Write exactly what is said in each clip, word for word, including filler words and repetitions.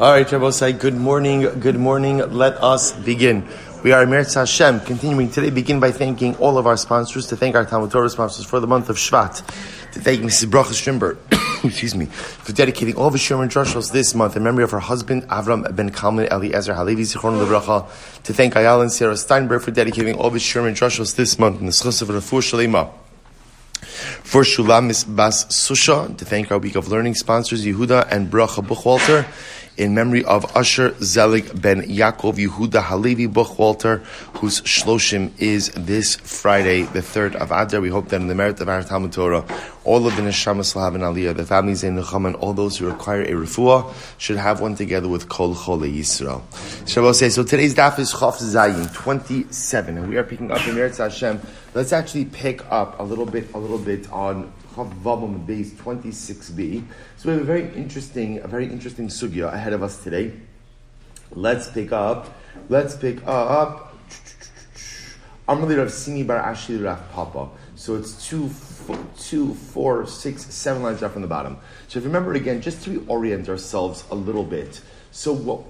All right, Rabbosai, good morning, good morning. Let us begin. We are Meretz Hashem, continuing today. Begin by thanking all of our sponsors, to thank our Talmud Torah sponsors for the month of Shvat, to thank Missus Bracha Shrimberg, excuse me, for dedicating all of the Shrimberg drushos this month in memory of her husband, Avram Ben Kalman Eliezer Halevi, Zichron Lebracha, to thank Ayala and Sarah Steinberg for dedicating all of the Shrimberg drushos this month in the Schus of Rafur Shalema. For Shulamis Bas Susha, to thank our Week of Learning sponsors, Yehuda and Bracha Buchwalter, in memory of Asher Zelig ben Yaakov, Yehuda Halevi Buchwalter, whose shloshim is this Friday, the third of Adar. We hope that in the merit of our Talmud Torah, all of the Neshamas will have an Aliyah, the families in the Chum, and all those who require a refuah should have one together with Kol Chole Yisrael. Shabbos say, so today's daf is Chaf Zayin, twenty-seven, and we are picking up in Meretz Hashem. Let's actually pick up a little bit, a little bit on Chavvam Beis twenty-six b. So we have a very interesting, a very interesting sugya ahead of us today. Let's pick up. Let's pick up. Amrli Rav Simi Bar Ashli Rav Papa. So it's two, four, two, four, six, seven lines up from the bottom. So if you remember again, just to reorient ourselves a little bit. So what,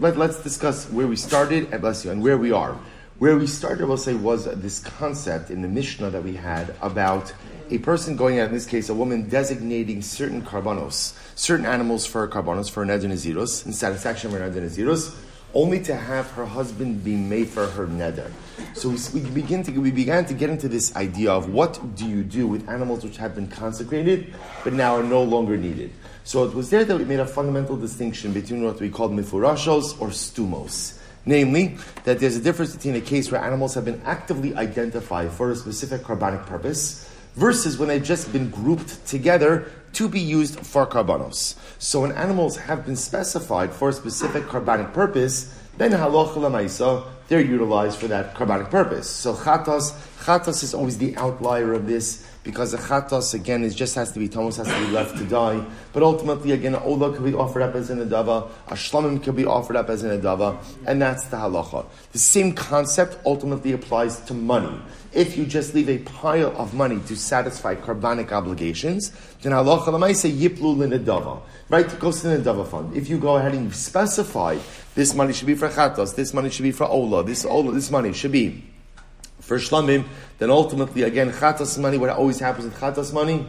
let, let's discuss where we started and bless you and where we are. Where we started, we'll say, was this concept in the Mishnah that we had about a person going out, in this case, a woman designating certain karbanos, certain animals for karbanos, for neder nezirus, in satisfaction for neder nezirus, only to have her husband be made for her neder. So we begin to we began to get into this idea of what do you do with animals which have been consecrated but now are no longer needed. So it was there that we made a fundamental distinction between what we called mifurashos or stumos. Namely, that there's a difference between a case where animals have been actively identified for a specific carbonic purpose versus when they've just been grouped together to be used for carbonos. So when animals have been specified for a specific carbonic purpose, then halacha lemaisa, they're utilized for that carbonic purpose. So chatos, chatos is always the outlier of this, because the chatos, again, it just has to be, Thomas has to be left to die. But ultimately, again, an olah can be offered up as an adava, a shlamim can be offered up as an adava, and that's the halacha. The same concept ultimately applies to money. If you just leave a pile of money to satisfy carbonic obligations, then halacha lemaisa yiplu l'nadava, right? It goes to the nadava fund. If you go ahead and you specify this money should be for chatos, this money should be for olah, this olah, this money should be for shlamim, then ultimately, again, chatas money, what always happens with chatas money,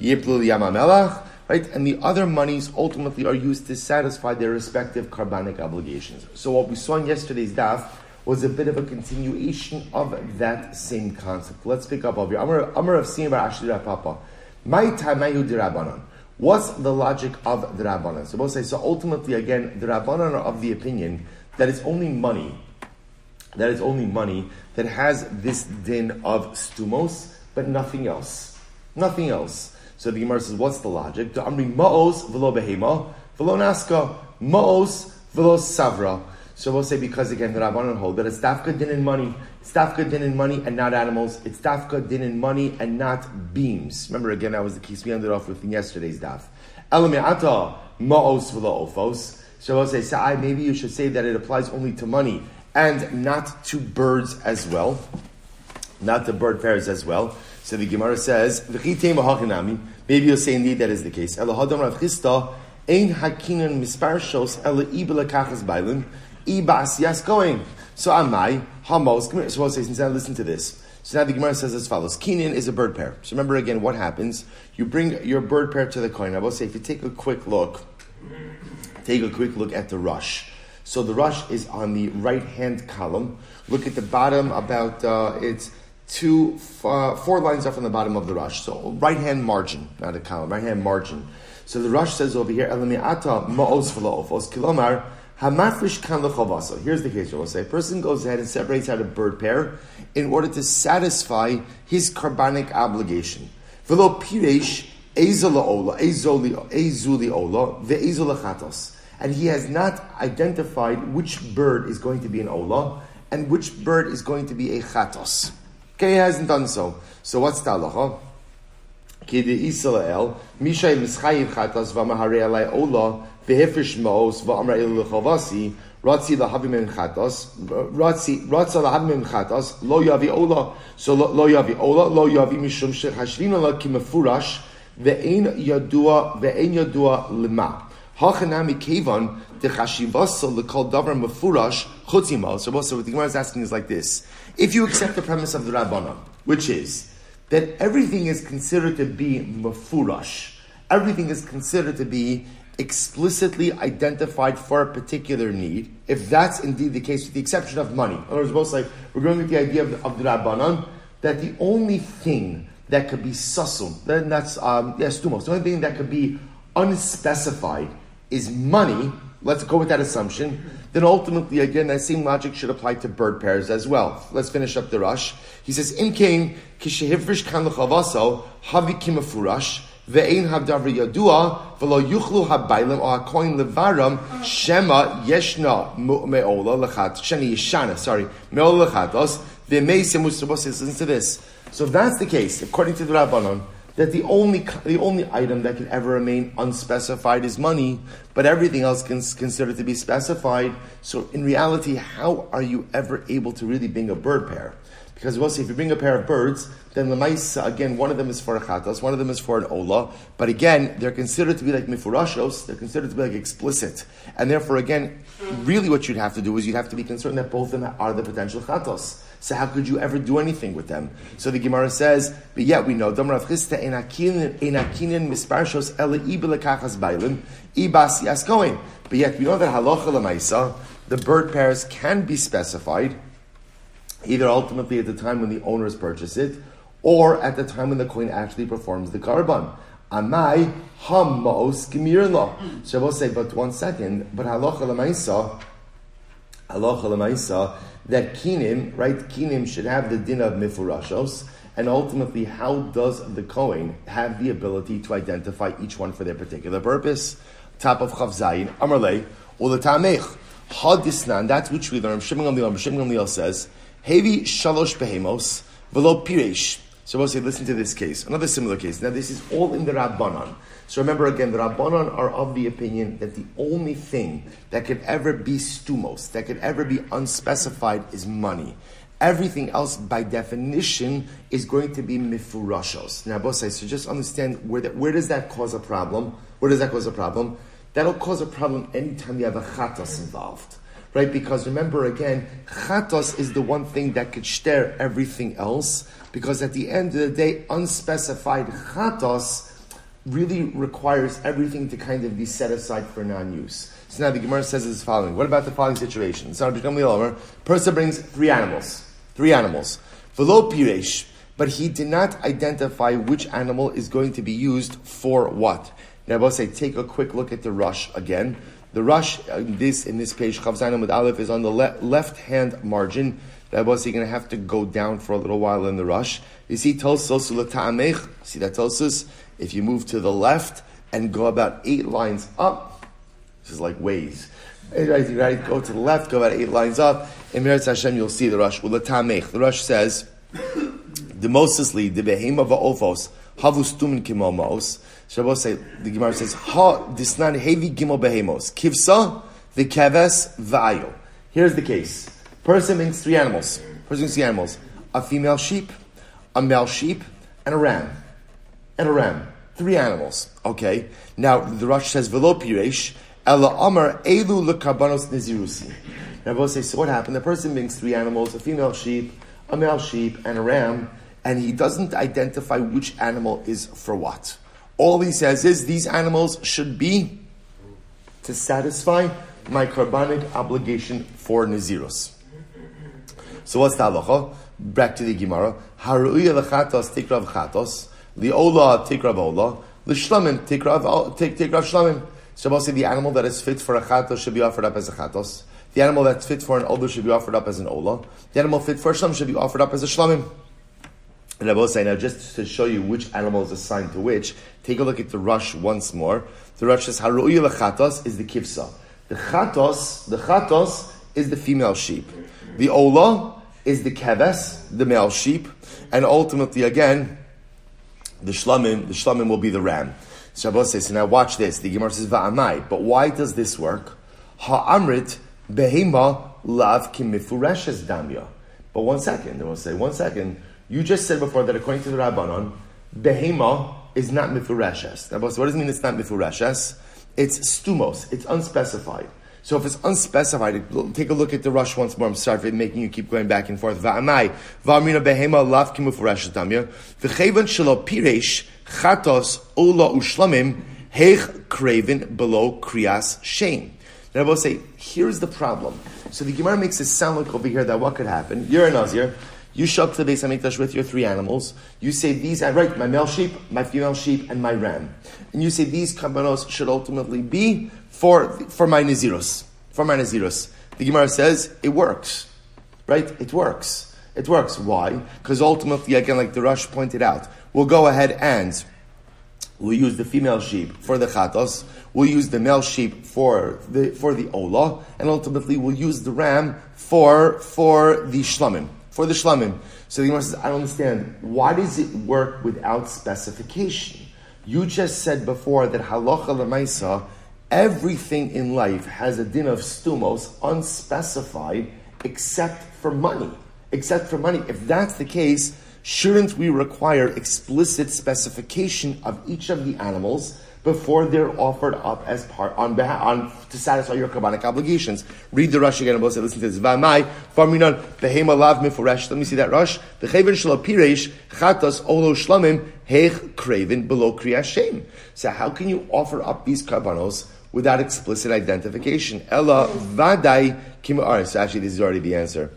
yiplu liyam hamelach, right? And the other monies ultimately are used to satisfy their respective carbonic obligations. So what we saw in yesterday's daf was a bit of a continuation of that same concept. Let's pick up over here. Amar of Sima bar Ashli Rav Papa. My tamayu d'Rabbanan. What's the logic of the Rabbanan? So both say, so ultimately, again, the Rabbanan are of the opinion that it's only money that is only money that has this din of stumos, but nothing else. Nothing else. So the Gemara says, what's the logic? To amri ma'os v'lo behema v'lo naska, ma'os v'lo savra. So we'll say, because again, the Rabbanon hold that it's dafka din in money, it's dafka din in money and not animals, it's dafka din in money and not beams. Remember again, that was the case we ended off with in yesterday's daf. El me'ata ma'os v'lo ofos. So we'll say, sa'ai, maybe you should say that it applies only to money and not to birds as well, not to bird pairs as well. So the Gemara says, maybe you'll say indeed that is the case. So amai, hamos, so since I listen to this. So now the Gemara says as follows: Kinin is a bird pair. So remember again, what happens? You bring your bird pair to the kohen. I will say, if you take a quick look, take a quick look at the rush. So the rush is on the right-hand column. Look at the bottom about, uh, it's two, uh, four lines up from the bottom of the rush. So right-hand margin, not a column, right-hand margin. So the rush says over here, Elamiata ma'os v'la'ofos kilomar hamafrish kan l'chovaso. Here's the case I will say. A person goes ahead and separates out a bird pair in order to satisfy his carbonic obligation. V'lo piresh ezo la'ola, ezo li'ola, ve'ezo l'chatos. And he has not identified which bird is going to be an olah and which bird is going to be a chatos. Okay, he hasn't done so. So what's the halacha? So lo yavi olah, lo yavi mishum shechashrin olah kimefurash ve'ein yadua ve'ein yadua lema. Hachanami Kevan dechashivasa lekol davar mefurash chutzimo. So what the Gemara is asking is like this: if you accept the premise of the Rabbanon, which is that everything is considered to be mefurash, everything is considered to be explicitly identified for a particular need, if that's indeed the case, with the exception of money. In other words, most like we're going with the idea of the, of the Rabbanon that the only thing that could be susum, then that's um, yes, tumos. The only thing that could be unspecified is money. Let's go with that assumption. Then ultimately, again, that same logic should apply to bird pairs as well. Let's finish up the rush. He says, "Im kain kishehivrish kan lechavaso havi kimafurash ve'ein havdavri yadua v'lo yuchlu habaylam or hakoin levaram shema yeshna meola lechat sheni yeshana." Sorry, meola lechatos ve'meisem ustabos. Listen to this. So if that's the case, according to the Rabbanon, that the only the only item that can ever remain unspecified is money, but everything else can considered to be specified. So in reality, how are you ever able to really bring a bird pair? Because we'll see, if you bring a pair of birds, then the lemaisa, again, one of them is for a chatas, one of them is for an ola, but again, they're considered to be like mifurashos, they're considered to be like explicit. And therefore, again, really what you'd have to do is you'd have to be concerned that both of them are the potential chatos. So how could you ever do anything with them? So the Gemara says, but yet we know, but yet we know that halacha lemaisa, the bird pairs can be specified, either ultimately at the time when the owners purchase it, or at the time when the coin actually performs the karban. Amai hamos gemirla. So I will say, but one second, but halacha lemaisa, halacha lemaisa, that kinim, right? Kinim should have the din of mifurashos, and ultimately, how does the kohen have the ability to identify each one for their particular purpose? Top of Chav Zayin, Amarle, Ulatamech, Hadisnan. That's which we learn. Shimon Gamliel, Shimon Gamliel says, Hevi shalosh behemos velo piresh. So we'll say, listen to this case. Another similar case. Now this is all in the Rabbanon. So remember again, the Rabbanon are of the opinion that the only thing that could ever be stumos, that could ever be unspecified, is money. Everything else, by definition, is going to be mifurashos. Now, both sides, so just understand where that, where does that cause a problem? Where does that cause a problem? That'll cause a problem anytime you have a chatos involved. Right, because remember again, chatos is the one thing that could shter everything else, because at the end of the day, unspecified chatos really requires everything to kind of be set aside for non-use. So now the Gemara says as following. What about the following situation? So a person brings three animals. Three animals. Velo piresh, but he did not identify which animal is going to be used for what. Now I will say, take a quick look at the rush again. The rush, uh, this in this page, Chav Zayin Amud Aleph, is on the le- left-hand margin. That was you're going to have to go down for a little while in the rush. You see, tells us, see that tells us, if you move to the left and go about eight lines up, this is like Waze. Right, right, go to the left, go about eight lines up. In Meretz Hashem, you'll see the rush. The rush says, the mosesli, the behema va'ofos, havustumin kimomos. Shabbos say, the Gemara says, ha disnan heavy gimel behemos, kivsa, the keves, va'ayo. Here's the case. Person brings three animals. Person brings three animals. A female sheep, a male sheep, and a ram. And a ram. Three animals. Okay. Now, the Rosh says, velo piresh, ela amar elu lekabanos nezirusi. Now, Shabbos say, so what happened? The person brings three animals, a female sheep, a male sheep, and a ram, and he doesn't identify which animal is for what. All he says is, these animals should be to satisfy my carbonic obligation for Naziros. So what's the halacha? Back to the Gemara. Haruya lechatos, take rav chatos. Leola, take rav ola. Leshlamim, take rav take rav shlamim. So say the animal that is fit for a chatos should be offered up as a chatos. The animal that's fit for an ola should be offered up as an ola. The animal fit for a shlamim should be offered up as a shlamim. And I will say now, just to show you which animal is assigned to which, take a look at the rush once more. The rush says, Haru'ya lechatos is the kivsa. The chatos, the chatos is the female sheep. The ola is the keves, the male sheep. And ultimately, again, the shlamim, the shlamim will be the ram. Shabbos says, so now watch this. The Gemara says, Va'amai. But why does this work? Ha'amrit behema lav kimifureshes damya. But one second, they will say, one second. You just said before that according to the Rabbanon, behema is not mifureshes. Now, what does it mean it's not mifureshes? it's stumos, it's unspecified. So if it's unspecified, take a look at the Rush once more. I'm sorry for making you keep going back and forth. Va'amai, va'amina behema lav kimufurash damya, v'chevan shelo piresh chatos ola ushlamim heich kraven below kriyas shame. Then I will say, here's the problem. So the Gemara makes it sound like over here that what could happen? You're a Nazir. You show up to the Beis HaMikdash with your three animals. You say these, I write my male sheep, my female sheep, and my ram. And you say these Kabbanos should ultimately be for for my Naziros. For my Naziros. The Gemara says, it works. Right? It works. It works. Why? Because ultimately, again, like the Rosh pointed out, we'll go ahead and we'll use the female sheep for the chatos. We'll use the male sheep for the for the ola, and ultimately we'll use the ram for for the shlamim for the shlamim. So the Gemara says, I don't understand. Why does it work without specification? You just said before that halacha lemaisa, everything in life has a din of stumos, unspecified, except for money. Except for money. If that's the case, shouldn't we require explicit specification of each of the animals before they're offered up as part on behalf on, to satisfy your kabbanic obligations? Read the Rush again and we'll say, listen to this. Vamai, Farminon, Behema Lav Mifuresh. Let me see that Rush. Bechaven Shalapiresh, Chatos, Olo Shlamim, Heich Kraven, below Kriyashem. So how can you offer up these kabbanos without explicit identification? Ella Vadai Kimar. So actually, this is already the answer.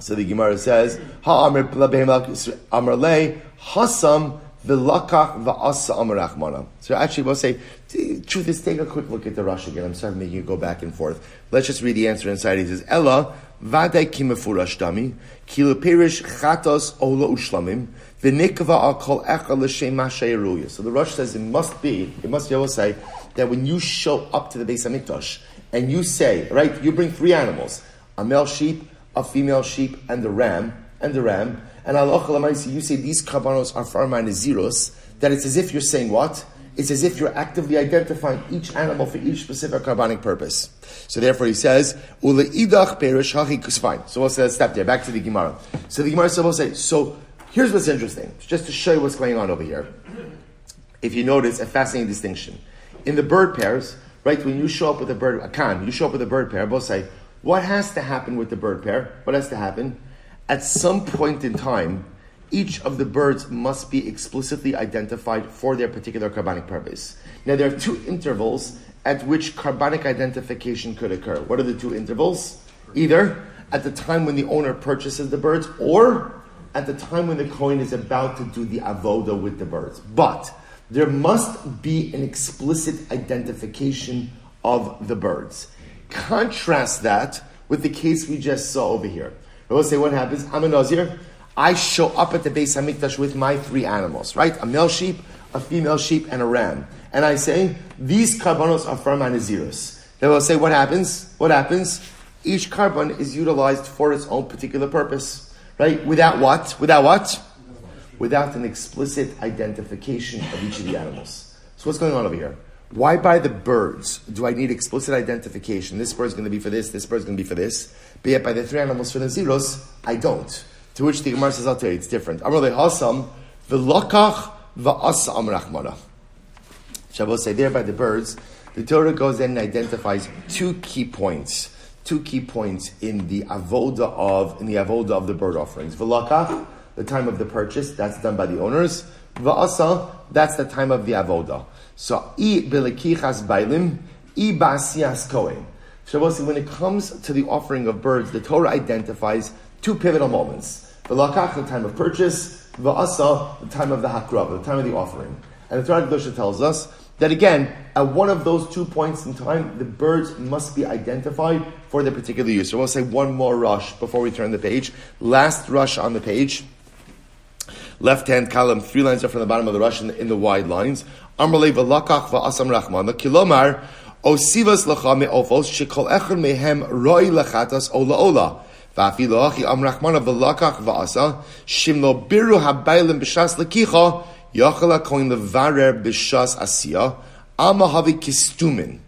So the Gemara says, "Ha'amr amrlei hasam v'lakach va'asa amrachmana." So actually, we'll say, the truth is, take a quick look at the Rashi again. I'm sorry for making you go back and forth. Let's just read the answer inside. It says, "Ella v'day kimefurash dami kilupirish chatos ola ushlamim v'nikva akol echal l'shem ma'sheiruyah." So the Rashi says it must be, it must be. I will say that when you show up to the Beis Hamikdash and you say, right, you bring three animals, a male sheep, a female sheep, and the ram, and the ram, and halacha l'maaseh, you say these kabanos are for my naziros, that it's as if you're saying what? It's as if you're actively identifying each animal for each specific carbonic purpose. So therefore he says, uleidach perish hachikus fine. So we'll say that step there, back to the Gemara. So the Gemara will say, so here's what's interesting, just to show you what's going on over here. If you notice, a fascinating distinction. In the bird pairs, right, when you show up with a bird, a khan, you show up with a bird pair, we'll say, what has to happen with the bird pair? What has to happen? At some point in time, each of the birds must be explicitly identified for their particular carbonic purpose. Now, there are two intervals at which carbonic identification could occur. What are the two intervals? Either at the time when the owner purchases the birds, or at the time when the kohen is about to do the avoda with the birds. But there must be an explicit identification of the birds. Contrast that with the case we just saw over here. I will say what happens. I'm a Nazir. I show up at the Beis HaMikdash with my three animals, right? A male sheep, a female sheep, and a ram. And I say, these karbanos are for my Naziros. They will say, what happens? What happens? Each karban is utilized for its own particular purpose, right? Without what? Without what? Without an explicit identification of each of the animals. So what's going on over here? Why by the birds do I need explicit identification? This bird's going to be for this, this bird's going to be for this. But yet by the three animals for the zeros, I don't. To which the Gemara says, I'll tell you, it's different. Amrle hasam v'lokach v'asa amrachmana. Shabbos say there by the birds, the Torah goes in and identifies two key points. Two key points in the avoda of in the avoda of the bird offerings. V'lokach, the time of the purchase, that's done by the owners. V'asa, that's the time of the avoda. So, I belekichas bailim, I basias kohen. Shabbos, when it comes to the offering of birds, the Torah identifies two pivotal moments. V'lakach, the time of purchase, v'asa, the time of the hakrava, the time of the offering. And the Torah Kedusha tells us that again, at one of those two points in time, the birds must be identified for their particular use. So I want to say one more rush before we turn the page. Last rush on the page. Left-hand column, three lines up from the bottom of the rush in the, in the wide lines. Amrle v'lakach v'asam rachmana kilomar osivas lacha me'ofos shekol echad mehem roi lachatas ola ola v'afilo achi am rachmana v'lakach v'asa shimlo biru habaylim b'shas lakicha yachala koin levarer b'shas asiya amahavi kistumin.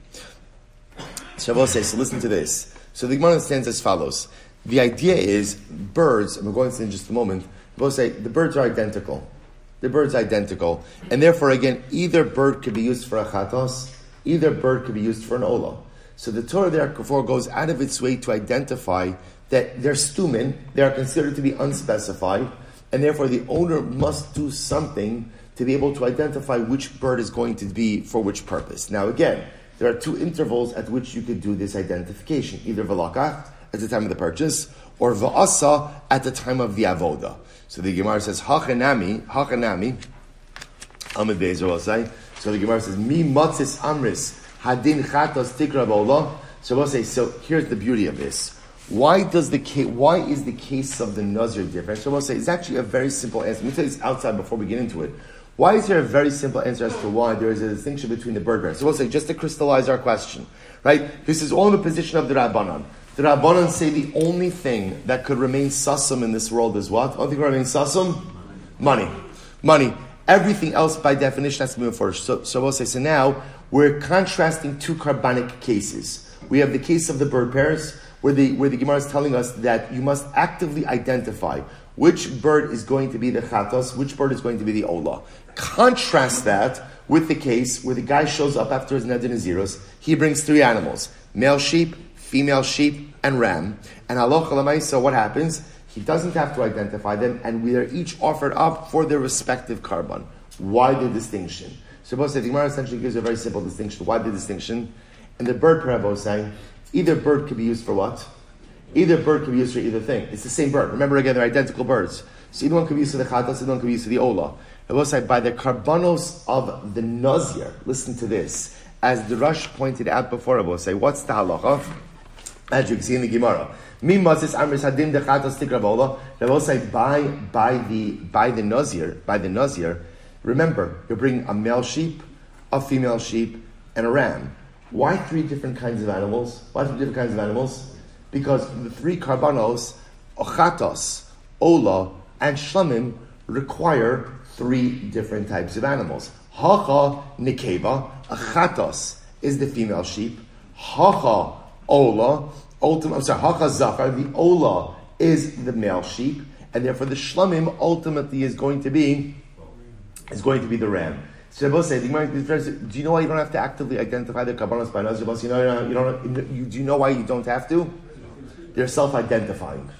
Shavuot says, so listen to this. So the Gemara stands as follows. The idea is birds, and we're going to say in just a moment, we'll say the birds are identical. The bird's identical. And therefore, again, either bird could be used for a chatos Either bird could be used for an olah. So the Torah therefore goes out of its way to identify that they're stumin, they are considered to be unspecified, and therefore the owner must do something to be able to identify which bird is going to be for which purpose. Now again, there are two intervals at which you could do this identification, either velakach, at the time of the purchase, or va'asa, at the time of the avoda. So the Gemara says, hachanami, hachanami, amid be'ezer osai. So the Gemara says, mi matzis amris, hadin chatos tikra ba'olah. So we'll say, so here's the beauty of this. Why does the case, why is the case of the Nazir different? So we'll say, it's actually a very simple answer. Let me tell you this outside before we get into it. Why is there a very simple answer as to why there is a distinction between the bird brands? So we'll say, just to crystallize our question, right? This is all in the position of the Rabbanan. The Rabbanan say the only thing that could remain sassum in this world is what? The only thing that remains sassum? Money. Money. Everything else by definition has to be enforced. So, so we'll say, so now we're contrasting two carbonic cases. We have the case of the bird pairs, where the, where the Gemara is telling us that you must actively identify which bird is going to be the chatos, which bird is going to be the olah. Contrast that with the case where the guy shows up after his Neder Naziros. He brings three animals, male sheep, female sheep, and ram. And halacha l'maisa, what happens? He doesn't have to identify them, and we are each offered up for their respective karban. Why the distinction? So both say, the Gemara essentially gives a very simple distinction. Why the distinction? And the bird pair, both saying, either bird could be used for what? Either bird could be used for either thing. It's the same bird. Remember again, they're identical birds. So either one could be used for the chatas, either one could be used for the olah. And both say, by the karbanos of the nazir, listen to this. As the Rush pointed out before, both say, what's the halacha? As you can see in the Gemara, by by the by the nazir by the nazir. Remember, you're bringing a male sheep, a female sheep, and a ram. Why three different kinds of animals? Why three different kinds of animals? Because the three karbanos, ochatos, ola, and shlamim, require three different types of animals. Hacha nekeva, ochatos is the female sheep. Hacha Ola, ultim, I'm sorry, Hacha Zachar, the Ola is the male sheep, and therefore the Shlamim ultimately is going to be is going to be the ram. So Rebbe says, do you know why you don't have to actively identify the Kabbalas by Nazir? You know, you don't. You, do you know why you don't have to? They're self-identifying.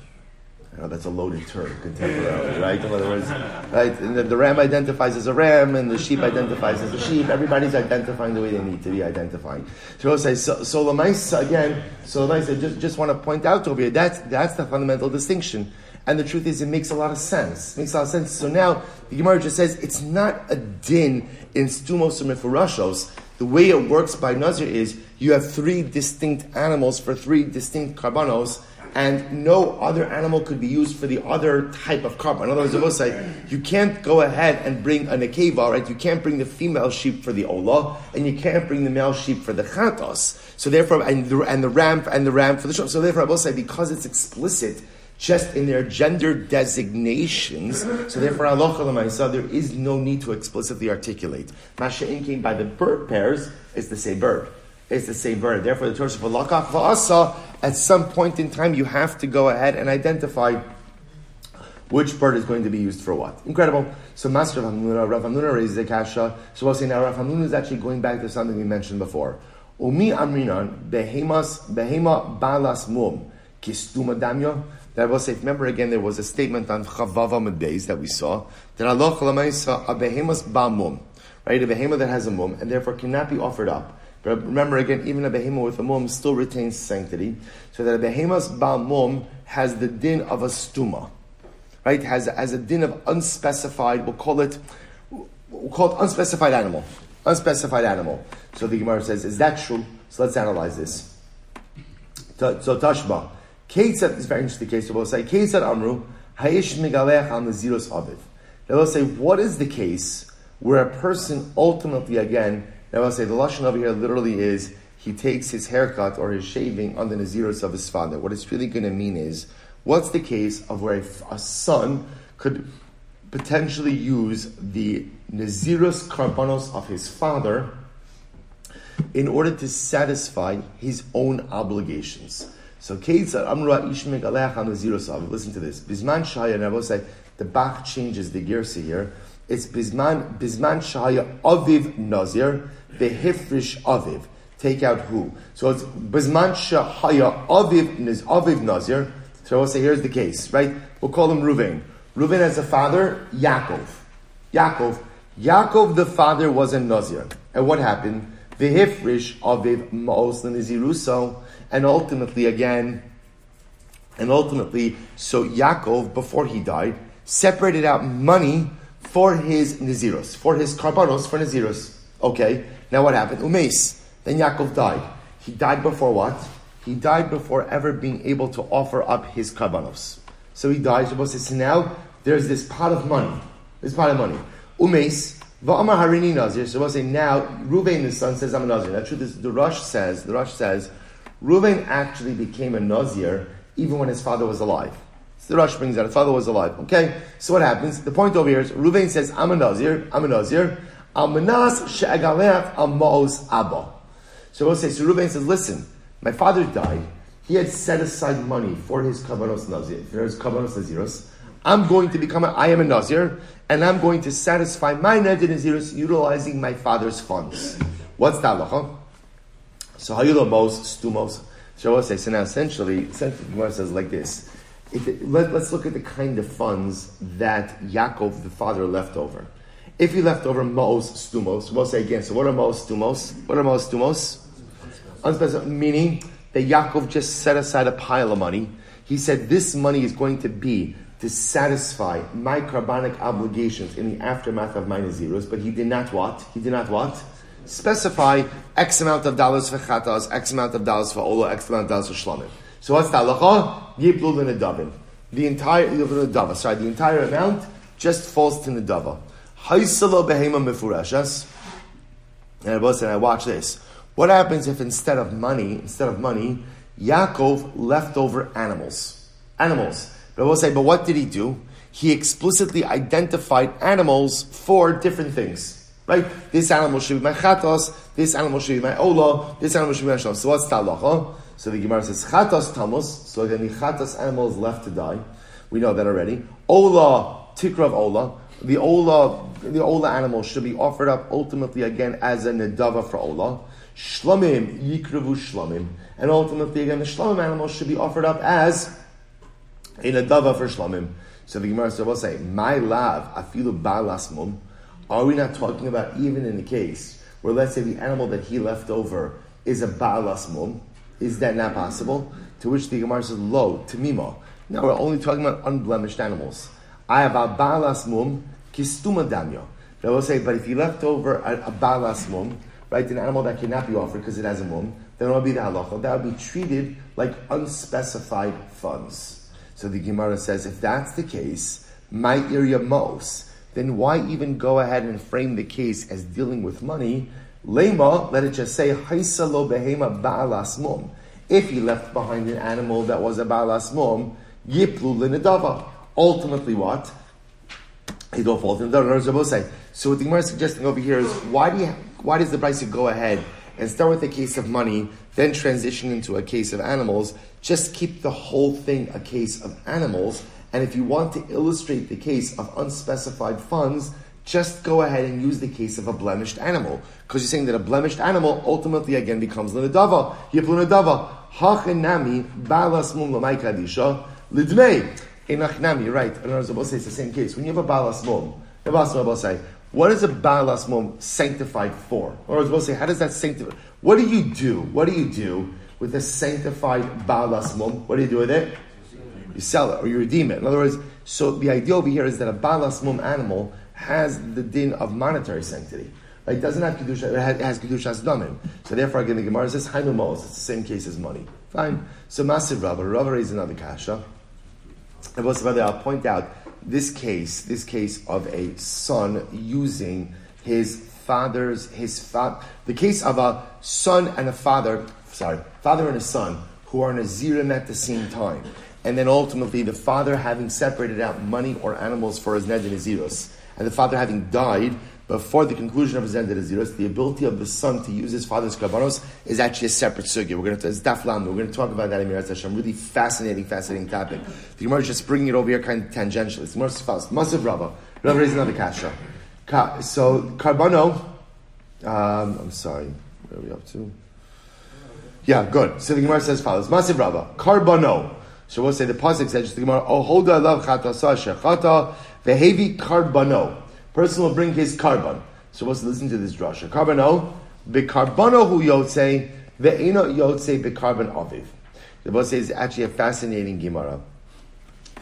I know that's a loaded term, contemporarily, right? In other words, right? And the, the ram identifies as a ram, and the sheep identifies as a sheep. Everybody's identifying the way they need to be identifying. So I'll say, so, so Lamaisa, again, so Lamaisa, just, just want to point out over here, that's, that's the fundamental distinction. And the truth is, it makes a lot of sense. It makes a lot of sense. So now, the Gemara just says, it's not a din in stumos or mefurashos. The way it works by Nazir is, you have three distinct animals for three distinct karbanos, and no other animal could be used for the other type of carbon. In other words, we'll say, you can't go ahead and bring a nekeva, right? You can't bring the female sheep for the olah, and you can't bring the male sheep for the chatos. So therefore, and the, and the ram and the ram for the shul. So therefore, I will say, because it's explicit just in their gender designations, so therefore, halacha l'maisa, there is no need to explicitly articulate. Masha'in came by the bird pairs, it's the same bird. It's the same bird. Therefore, the Torah says, "V'lakach v'asa." At some point in time, you have to go ahead and identify which bird is going to be used for what. Incredible. So, Master Rav Hamnuna, Rav Hamnuna raises the kasha. So, we'll say now, Rav Hamnuna is actually going back to something we mentioned before. Umi amrinan behemas behema balas mum kistuma damya. That will say. Remember again, there was a statement on Chavava Medeis that we saw that Allah Chalamaisa a behemas ba mum, right? A behema that has a mum and therefore cannot be offered up. But remember again, even a behemah with a mum still retains sanctity. So that a behemah's ba mum has the din of a stuma, right? Has as a din of unspecified. We'll call it, we'll call it unspecified animal, unspecified animal. So the Gemara says, is that true? So let's analyze this. So tashba, keitzat is very interesting case. So we'll say keitzat amru hayish megalech al naziros aviv. They will say, what is the case where a person ultimately again? Now I'll say the lashon over here literally is he takes his haircut or his shaving on the naziros of his father. What it's really going to mean is what's the case of where a, a son could potentially use the naziros karbanos of his father in order to satisfy his own obligations. So keitzad amra ish megalech al naziros aviv. Listen to this. Bisman shaya. Now I'll say the Bach changes the gears here. It's Bizman Bizman Shahaya Aviv Nazir, Behifrish Aviv. Take out who? So it's Bizman Shahaya Aviv Niz Aviv Nazir. So we'll say here's the case, right? We'll call him Reuven. Reuven has a father, Yaakov. Yaakov. Yaakov the father was a Nazir. And what happened? Behifrish Aviv Maos Niziruso. And ultimately again, and ultimately, so Yaakov, before he died, separated out money for his Naziros, for his Karbanos, for Naziros. Okay, now what happened? Umeis. Then Yaakov died. He died before what? He died before ever being able to offer up his Karbanos. So he died. So now there's this pot of money. This pot of money. Umeis. Va'amar harini Nazir. So we'll say now, Reuven, his son, says, I'm a Nazir. Now, truth is, the Rush says, the Rush says, Reuven actually became a Nazir even when his father was alive. So the Rush brings out his father was alive. Okay, so what happens? The point over here is Reuven says, I'm a Nazir, I'm a Nazir. Amanas she'agalech amaos abba. So we'll say, so Reuven says, listen, my father died. He had set aside money for his Kabanos Nazir, for his Kabanos Naziros. I'm going to become, a, I am a Nazir, and I'm going to satisfy my Nazir Naziros utilizing my father's funds. What's that halacha? So hayulo mos stumos. So we'll say, so now essentially, essentially the Gemara says like this. If it, let, let's look at the kind of funds that Yaakov, the father, left over. If he left over Maos Stumos, we'll say again, so what are Maos Stumos? What are Maos Stumos? Unspecified. Meaning that Yaakov just set aside a pile of money. He said, this money is going to be to satisfy my carbonic obligations in the aftermath of my Naziros, but he did not what? He did not what? Specify X amount of dollars for Chatas, X amount of dollars for Ola, X amount of dollars for Shlamim. So what's the halacha? Yiplu l'nedavin. The entire l'nedava, sorry, the entire amount just falls to nedava. Haisalo behema mefurashas. And I was and I watch this. What happens if instead of money, instead of money, Yaakov left over animals, animals? But I will say, but what did he do? He explicitly identified animals for different things. Right? This animal should be my chatos. This animal should be my ola. This animal should be my shalom. So what's the halacha? So the Gemara says, chatos tamos, so then the chatos animal is left to die. We know that already. Ola, tikra of ola. The ola, the ola animal should be offered up ultimately again as a nedava for ola. Shlamim, yikrevu shlamim. And ultimately again, the shlamim animal should be offered up as a nedava for shlamim. So the Gemara says, we'll say, my lav, afilu balas mum. Are we not talking about even in the case where let's say the animal that he left over is a balas mum? Is that not possible? To which the Gemara says, lo, tamima. Now we're only talking about unblemished animals. I have a balas mum, kistuma damyo. They will say, but if you left over a, a balas mum, right, an animal that cannot be offered because it has a mum, then it will be the halacha. That would be treated like unspecified funds. So the Gemara says, if that's the case, my irya mos, then why even go ahead and frame the case as dealing with money? Lema, let it just say, Haisalo behema ba'alas mum. If he left behind an animal that was a ba'alas mum, yiplu l'nedava. Ultimately what? He don't fall to nedava. So what the Gemara is suggesting over here is, why do you, why does the Brisa go ahead and start with a case of money, then transition into a case of animals? Just keep the whole thing a case of animals. And if you want to illustrate the case of unspecified funds, just go ahead and use the case of a blemished animal. Because you're saying that a blemished animal ultimately again becomes l'nedava. Yiplu l'nedava. Hachinami balas mum l'may kadisha l'dmei. Enachnami, right. And our Zabosai says it's the same case. When you have a balas mum, the balas mum Zabosai, what is a balas mum sanctified for? Or Zabosai, how does that sanctify? What do you do? What do you do with a sanctified balas mum? What do you do with it? You sell it or you redeem it. In other words, so the idea over here is that a balas mum animal has the din of monetary sanctity. Right? It doesn't have kedusha, it has kedusha asdamim. So therefore, again, the Gemara says, Hainu Mos, it's the same case as money. Fine. So Masiv Rabba, Rabba is another kasha. And also, by the way, I'll point out this case, this case of a son using his father's, his father, the case of a son and a father, sorry, father and a son who are nazirim at the same time. And then ultimately, the father having separated out money or animals for his neder naziros, and the father having died before the conclusion of his neder naziros, the ability of the son to use his father's karbanos is actually a separate sugya. We're going to it's daf lam. We're going to talk about that in Meretz Hashem. Really fascinating, fascinating topic. The Gemara is just bringing it over here, kind of tangentially. It's more fast. Masiv Rabba. Rabba is another kasha. Ka- so Carbano, um, I'm sorry, where are we up to? Yeah, good. So the Gemara says follows: Masiv Rabba Carbano. So we'll say the pasuk says the Gemara: Oh, hold love chatasa shechata vehevi Carbano. Person will bring his carbon. So we'll listen to this drasha. Carbano beCarbano hu yotze ve'eno yotze beCarbon aviv. The Gemara says actually a fascinating Gemara.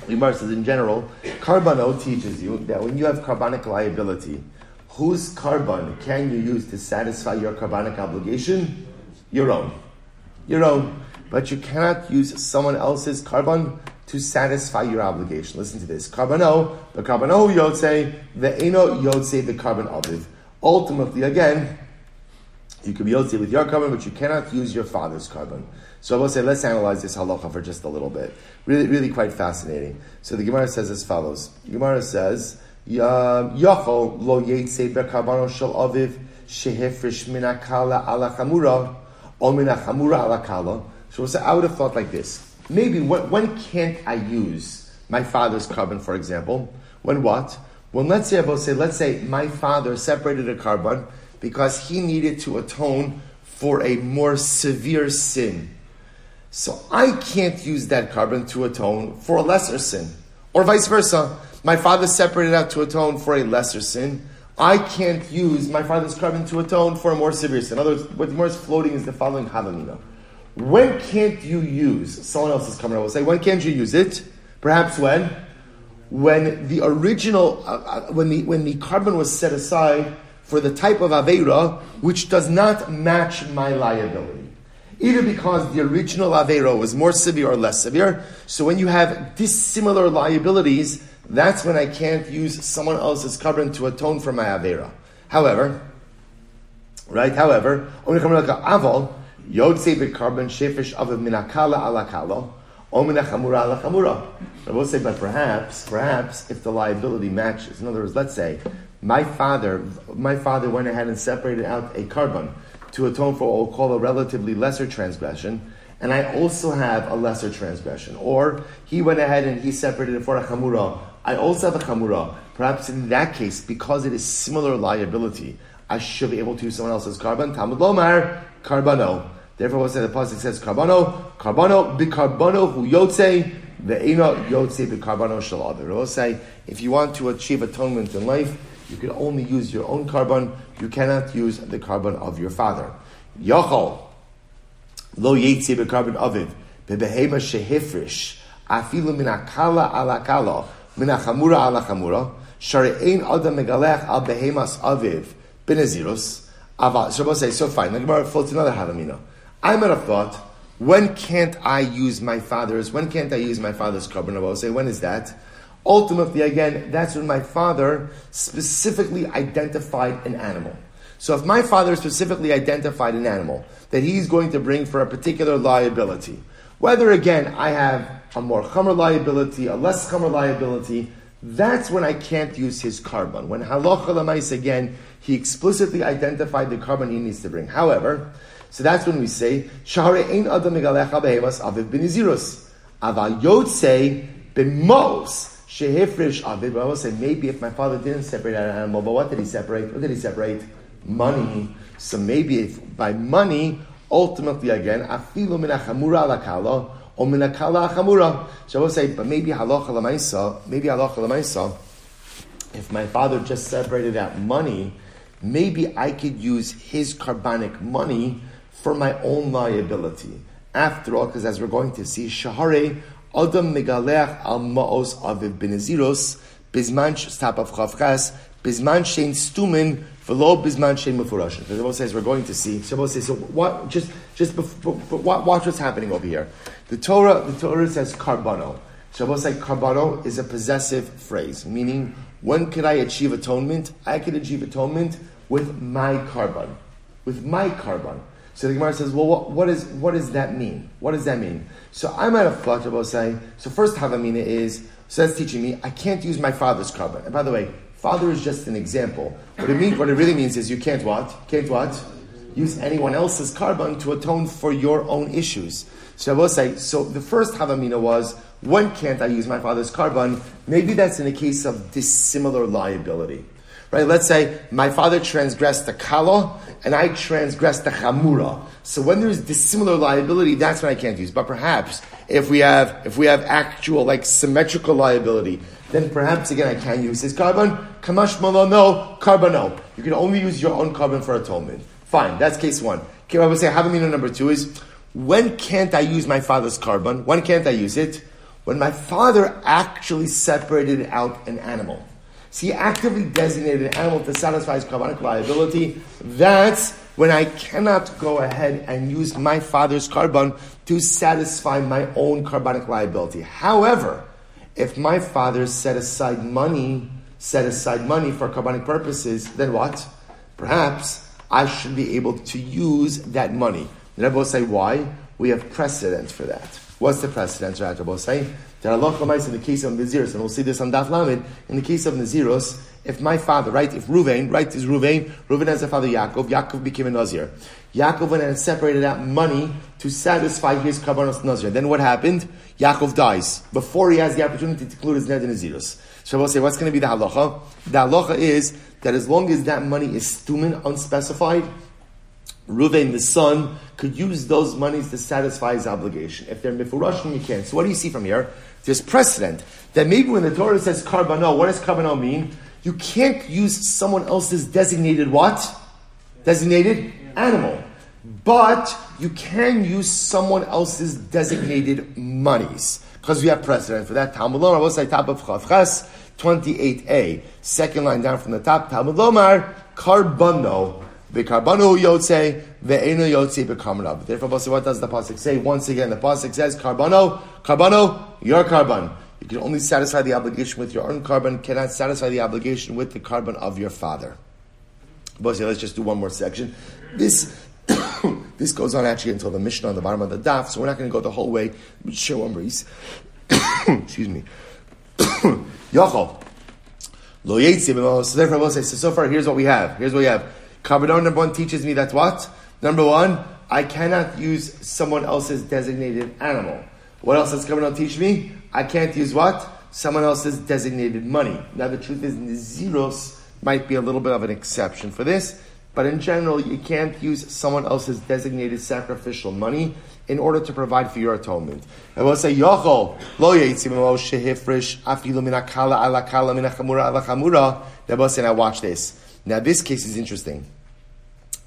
Gemara says in general, Carbano teaches you that when you have carbonic liability, whose carbon can you use to satisfy your carbonic obligation? Your own. Your own. But you cannot use someone else's carbon to satisfy your obligation. Listen to this. Carbano, the Carbano Yotze, the Eno Yotze, the carbon aviv. Ultimately, again, you can be Yotze with your carbon, but you cannot use your father's carbon. So I will say, let's analyze this halacha for just a little bit. Really, really quite fascinating. So the Gemara says as follows. The Gemara says, Yachol lo yetze be'karbano shel aviv shehefresh min hakala ala chamura o min hachamura ala kala. So we'll say, I would have thought like this. Maybe, when, when can't I use my father's carbon, for example? When what? When let's say, I will say, let's say my father separated a carbon because he needed to atone for a more severe sin. So I can't use that carbon to atone for a lesser sin. Or vice versa. My father separated out to atone for a lesser sin. I can't use my father's carbon to atone for a more severe sin. In other words, what's more floating is the following halamina. When can't you use someone else's carbon? I will say, when can't you use it? Perhaps when? When the original, uh, when the when the carbon was set aside for the type of aveira which does not match my liability. Either because the original Aveiro was more severe or less severe. So when you have dissimilar liabilities, that's when I can't use someone else's carbon to atone for my Aveiro. However, right, however, I will say, but perhaps, perhaps, if the liability matches. In other words, let's say, my father, my father went ahead and separated out a carbon to atone for what we'll call a relatively lesser transgression, and I also have a lesser transgression. Or he went ahead and he separated it for a chamura. I also have a chamura. Perhaps in that case, because it is similar liability, I should be able to use someone else's carbon. Talmud Lomar, carbano. Therefore, what's the pasuk says carbano, carbano, bicarbano hu yotze, ve'ena yotze bicarbano shel aviv. It will say, if you want to achieve atonement in life, you can only use your own carbon. You cannot use the carbon of your father. Yachol lo yetzi be'karbon aviv be'behema shehifrish afilu min hakala ala kala min hachamura ala chamura sharein adam megalech al behemas aviv benazirus aval. So we'll say, so fine. The Gemara floats another halamina. I might have thought, when can't I use my father's? When can't I use my father's carbon? I will say, when is that? Ultimately, again, that's when my father specifically identified an animal. So if my father specifically identified an animal that he's going to bring for a particular liability, whether, again, I have a more chamor liability, a less chamor liability, that's when I can't use his carbon. When halacha l'mais, again, he explicitly identified the carbon he needs to bring. However, so that's when we say, Shaharein adam megalecha behemas aviv benizirus. Aval yotzei b'mos. Shehifrish aviv. But I will say, maybe if my father didn't separate out an animal, but what did he separate? What did he separate? Money. So maybe if by money, ultimately again, afilu min hachamura ala kala, or min hakala hachamura. So I will say, but maybe halacha l'maisa, maybe halacha l'maisa, if my father just separated out money, maybe I could use his carbonic money for my own liability. After all, because as we're going to see, shahare, Adam megalech al maos aviv beniziros bizman stap of chavchas bizman shein stumin v'lo bizman shein mufurashin. The Rebbe says we're going to see. The Rebbe says so. What? Just, just before, but watch what's happening over here. The Torah, the Torah says carbano. The Rebbe says carbano is a possessive phrase, meaning when could I achieve atonement? I could achieve atonement with my carbon, with my carbon. So the Gemara says, well, what, what, is, what does that mean? What does that mean? So I might have thought about saying, so first havamina is, so that's teaching me, I can't use my father's carbon. And by the way, father is just an example. What it means, what it really means is you can't what? Can't what? Use anyone else's carbon to atone for your own issues. So I will say, so the first havamina was, when can't I use my father's carbon? Maybe that's in a case of dissimilar liability. Right? Let's say my father transgressed the kala and I transgressed the chamura. So when there's dissimilar liability, that's when I can't use. But perhaps if we have if we have actual like symmetrical liability, then perhaps again I can use his carbon. Kamash malo no, carbon no. You can only use your own carbon for atonement. Fine, that's case one. Okay, I would say havamina number two is when can't I use my father's carbon? When can't I use it? When my father actually separated out an animal. So he actively designated an animal to satisfy his carbonic liability. That's when I cannot go ahead and use my father's carbon to satisfy my own carbonic liability. However, if my father set aside money, set aside money for carbonic purposes, then what? Perhaps I should be able to use that money. And I will say why? We have precedent for that. What's the precedent, right? Rabbi say that Allah Chomais in the case of Naziros, and we'll see this on Daf Lamed. In the case of Naziros, if my father, right, if Reuven, right, is Reuven, Reuven has a father Yaakov. Yaakov became a Nazir. Yaakov went and separated out money to satisfy his Karbanos Nazir. Then what happened? Yaakov dies before he has the opportunity to include his Ned in Naziros. So we'll say, what's going to be the halacha? The halacha is that as long as that money is stumin, unspecified, Reuven, the son, could use those monies to satisfy his obligation. If they're mifurashim, you can't. So what do you see from here? There's precedent that maybe when the Torah says karbano, what does karbano mean? You can't use someone else's designated what? Designated animal. But you can use someone else's designated monies. Because we have precedent for that. Talmud Lomar, what's the top of Chavchas? twenty-eight A. Second line down from the top. Talmud Lomar, karbano. V'karbanu yotze ve'enu yotze b'kamrav. Therefore, what does the pasuk say? Once again, the pasuk says, "Karbano, karbano, your carbon." You can only satisfy the obligation with your own carbon. Cannot satisfy the obligation with the carbon of your father. But let's just do one more section. This this goes on actually until the Mishnah on the bottom of the daf. So we're not going to go the whole way. Share one breeze. Excuse me. Yochol lo yotze b'malo. So therefore, we'll say. So so far, here's what we have. Here's what we have. Karbano number one teaches me that what? Number one, I cannot use someone else's designated animal. What else does Karbano teach me? I can't use what? Someone else's designated money. Now the truth is, Naziros might be a little bit of an exception for this, but in general, you can't use someone else's designated sacrificial money in order to provide for your atonement. I will say, Yochol, lo yeitzim lo shehifrish, afilu minakala ala kala minachamura ala chamura. Now I will say, now watch this. Now this case is interesting.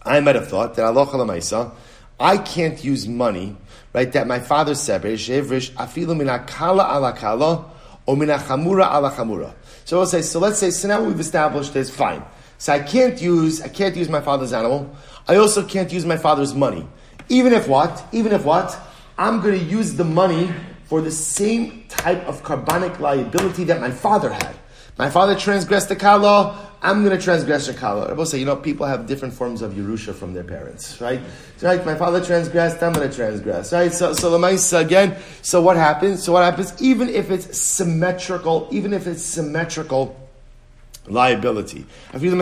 I might have thought that Aloha Lamaisa, I can't use money, right, that my father separated, Shevrish, Afilu mina kala ala kala, or mina chamura ala chamura. So I'll say, so let's say, so now we've established this, fine. So I can't use, I can't use my father's animal. I also can't use my father's money. Even if what? Even if what? I'm going to use the money for the same type of carbonic liability that my father had. My father transgressed the kala, I'm going to transgress the kala. I will say, you know, people have different forms of Yerusha from their parents, right? Right? My father transgressed, I'm going to transgress, right? So, so Lamaisa again, so what happens? So what happens, even if it's symmetrical, even if it's symmetrical liability. Watch this.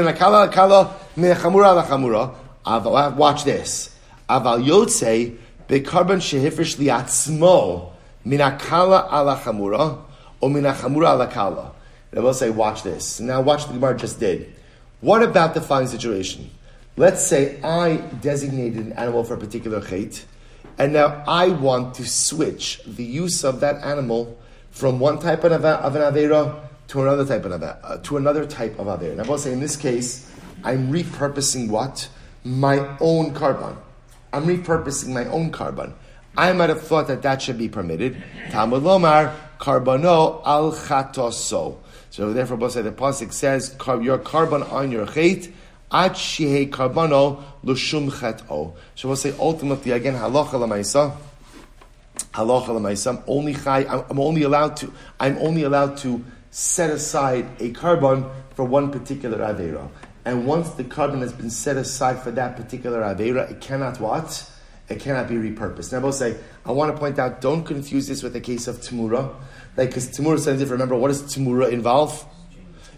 Aval yotze, bekarban shehifrish liatzmo, minakala ala chamura, or minachamura ala kala. I will say, watch this. Now watch what the Gemara just did. What about the following situation? Let's say I designated an animal for a particular chait, and now I want to switch the use of that animal from one type of, of an avera to another type of uh, to another type of avera. And I will say, in this case, I'm repurposing what? My own carbon. I'm repurposing my own carbon. I might have thought that that should be permitted. Talmud Lomar, karbano al chatoso. So therefore, the pasuk says, your carbon on your chait, at shihei karbano l'shum chat'o. So we'll say, ultimately, again, halacha l'maisa, halacha l'maisa, I'm only chai, I'm only allowed to, I'm only allowed to set aside a carbon for one particular aveira. And once the carbon has been set aside for that particular aveira, it cannot what? It cannot be repurposed. Now, I will say, I want to point out, don't confuse this with the case of Tamura. Like, because Tamura says, if remember, what does Tamura involve?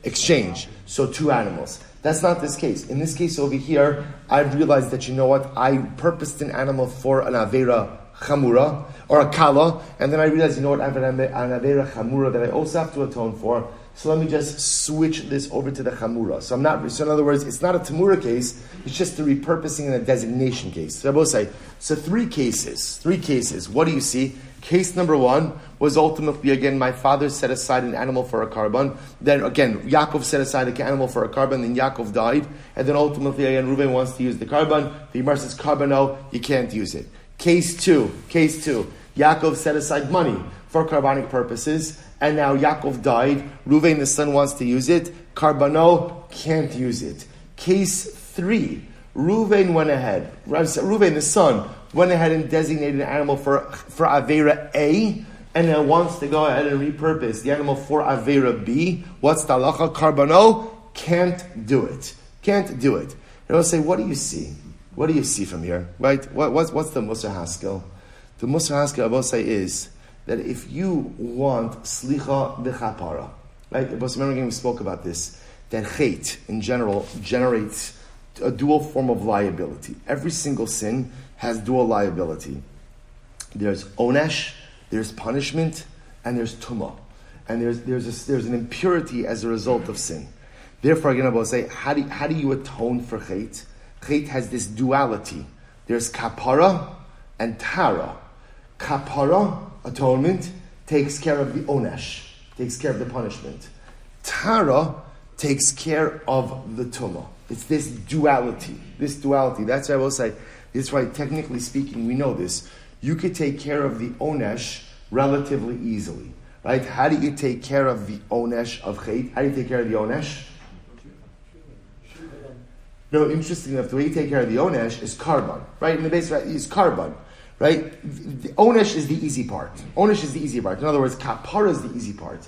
Exchange. Exchange. So, two animals. That's not this case. In this case over here, I realized that, you know what, I purposed an animal for an Avera Chamura, or a Kala, and then I realized, you know what, I have an Avera Chamura that I also have to atone for. So let me just switch this over to the Chamura. So I'm not, so in other words, it's not a Tamura case, it's just a repurposing and a designation case. So both sides. So three cases, three cases. What do you see? Case number one was ultimately, again, my father set aside an animal for a carbon. Then again, Yaakov set aside an animal for a carbon. Then Yaakov died. And then ultimately, again, Reuven wants to use the carbon. The Yimar says, carbon, no, you can't use it. Case two, case two. Yaakov set aside money for carbonic purposes. And now Yaakov died. Reuven, the son, wants to use it. Carbano can't use it. Case three. Reuven went ahead. Reuven, the son, went ahead and designated an animal for, for Avera A, and then wants to go ahead and repurpose the animal for Avera B. What's the halacha? Carbano can't do it. Can't do it. And I'll say, what do you see? What do you see from here? Right? What, what's, what's the Musar Haskell? The Musar Haskell, I will say, is that if you want slicha v'chapara, right? Remember again, we spoke about this, that hate in general generates a dual form of liability. Every single sin has dual liability. There's onesh, there's punishment, and there's tumah. And there's there's a, there's an impurity as a result of sin. Therefore, again, I will say, how do, how do you atone for hate? Hate has this duality. There's kapara and tara. Kapara, atonement, takes care of the onesh, takes care of the punishment. Tara takes care of the tumah. It's this duality, this duality. That's why I will say, that's why technically speaking, we know this. You could take care of the onesh relatively easily, right? How do you take care of the onesh of chait? How do you take care of the onesh? No, interesting enough, the way you take care of the onesh is carbon, right? In the base, right, is carbon. Right? The onesh is the easy part. Onesh is the easy part. In other words, kapara is the easy part.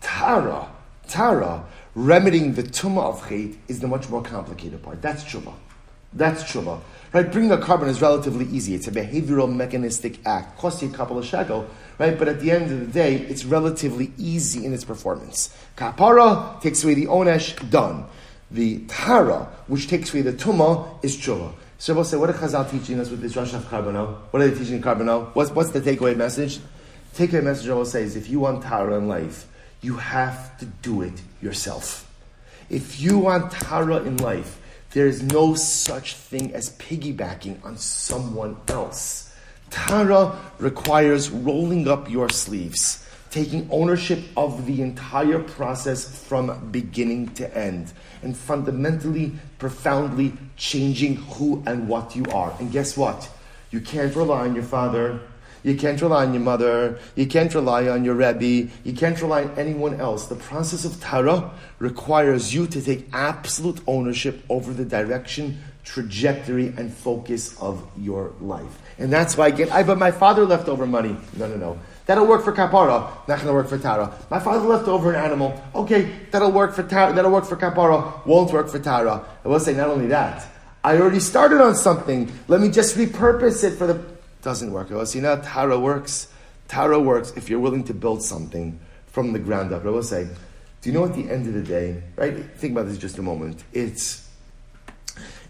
Tara, Tara, remedying the tumah of chait is the much more complicated part. That's tshuva. That's tshuva. Right? Bringing a carbon is relatively easy. It's a behavioral mechanistic act. Costs you a couple of shekel, right? But at the end of the day, it's relatively easy in its performance. Kapara takes away the onesh, done. The tara, which takes away the tumah, is tshuva. So we'll say, what are Chazal teaching us with this Rosh of Karbono? What are they teaching in Karbono? What's, what's the takeaway message? Takeaway message I will say is, if you want Tara in life, you have to do it yourself. If you want Tara in life, there is no such thing as piggybacking on someone else. Tara requires rolling up your sleeves, taking ownership of the entire process from beginning to end, and fundamentally, profoundly changing who and what you are. And guess what? You can't rely on your father. You can't rely on your mother. You can't rely on your Rebbe. You can't rely on anyone else. The process of Tara requires you to take absolute ownership over the direction, trajectory, and focus of your life. And that's why, again, I but my father left over money. No, no, no. That'll work for kapara. Not going to work for tara. My father left over an animal. Okay, that'll work for tara. That'll work for kapara. Won't work for tara. I will say, not only that, I already started on something. Let me just repurpose it for the... Doesn't work. I will say, now tara works. Tara works if you're willing to build something from the ground up. I will say, do you know at the end of the day, right? Think about this just a moment. It's,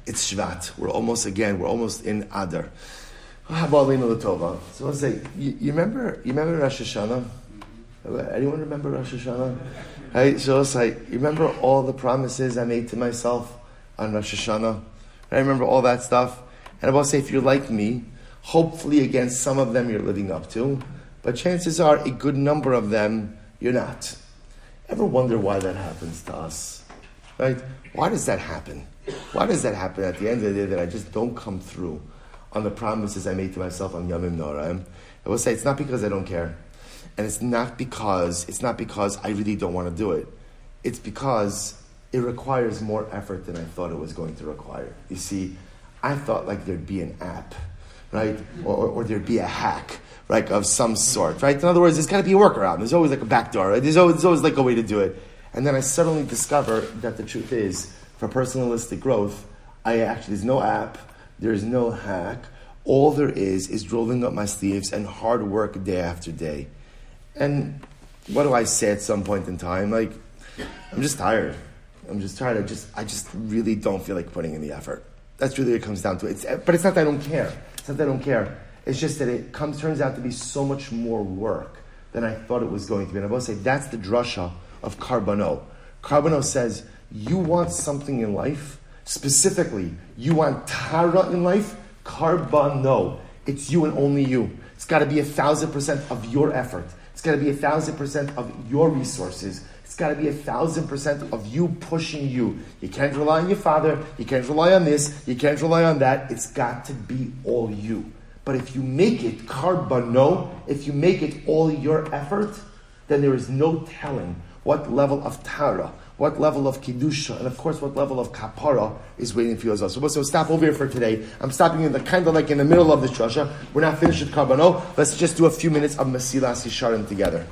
it's Shvat. We're almost, again, we're almost in Adar. So let's say, you, you remember, you remember Rosh Hashanah? Anyone remember Rosh Hashanah? Right? So let's say, you remember all the promises I made to myself on Rosh Hashanah? I remember all that stuff. And I will say, if you're like me, hopefully again, some of them you're living up to, but chances are a good number of them you're not. Ever wonder why that happens to us? Right? Why does that happen? Why does that happen at the end of the day that I just don't come through on the promises I made to myself on Yamim Noraim? I will say, it's not because I don't care, and it's not because it's not because I really don't want to do it. It's because it requires more effort than I thought it was going to require. You see, I thought like there'd be an app, right, or, or, or there'd be a hack, right, of some sort, right. In other words, there's got to be a workaround. There's always like a backdoor. Right? There's always, there's always like a way to do it. And then I suddenly discover that the truth is, for personalistic growth, I actually there's no app. There's no hack. All there is is rolling up my sleeves and hard work day after day. And what do I say at some point in time? Like, I'm just tired. I'm just tired. I just, I just really don't feel like putting in the effort. That's really what it comes down to. It's, but it's not that I don't care. It's not that I don't care. It's just that it comes turns out to be so much more work than I thought it was going to be. And I will say that's the drasha of Karbono. Karbono says, you want something in life, specifically, you want Tara in life, Karbono. It's you and only you. It's got to be a thousand percent of your effort. It's got to be a thousand percent of your resources. It's got to be a thousand percent of you pushing you. You can't rely on your father. You can't rely on this. You can't rely on that. It's got to be all you. But if you make it Karbono, if you make it all your effort, then there is no telling what level of Tara, what level of Kiddusha, and of course what level of Kapara is waiting for you as well. So, so stop over here for today. I'm stopping in the kind of like in the middle of the drasha. We're not finished with Karbono. Let's just do a few minutes of Mesilas Yesharim together.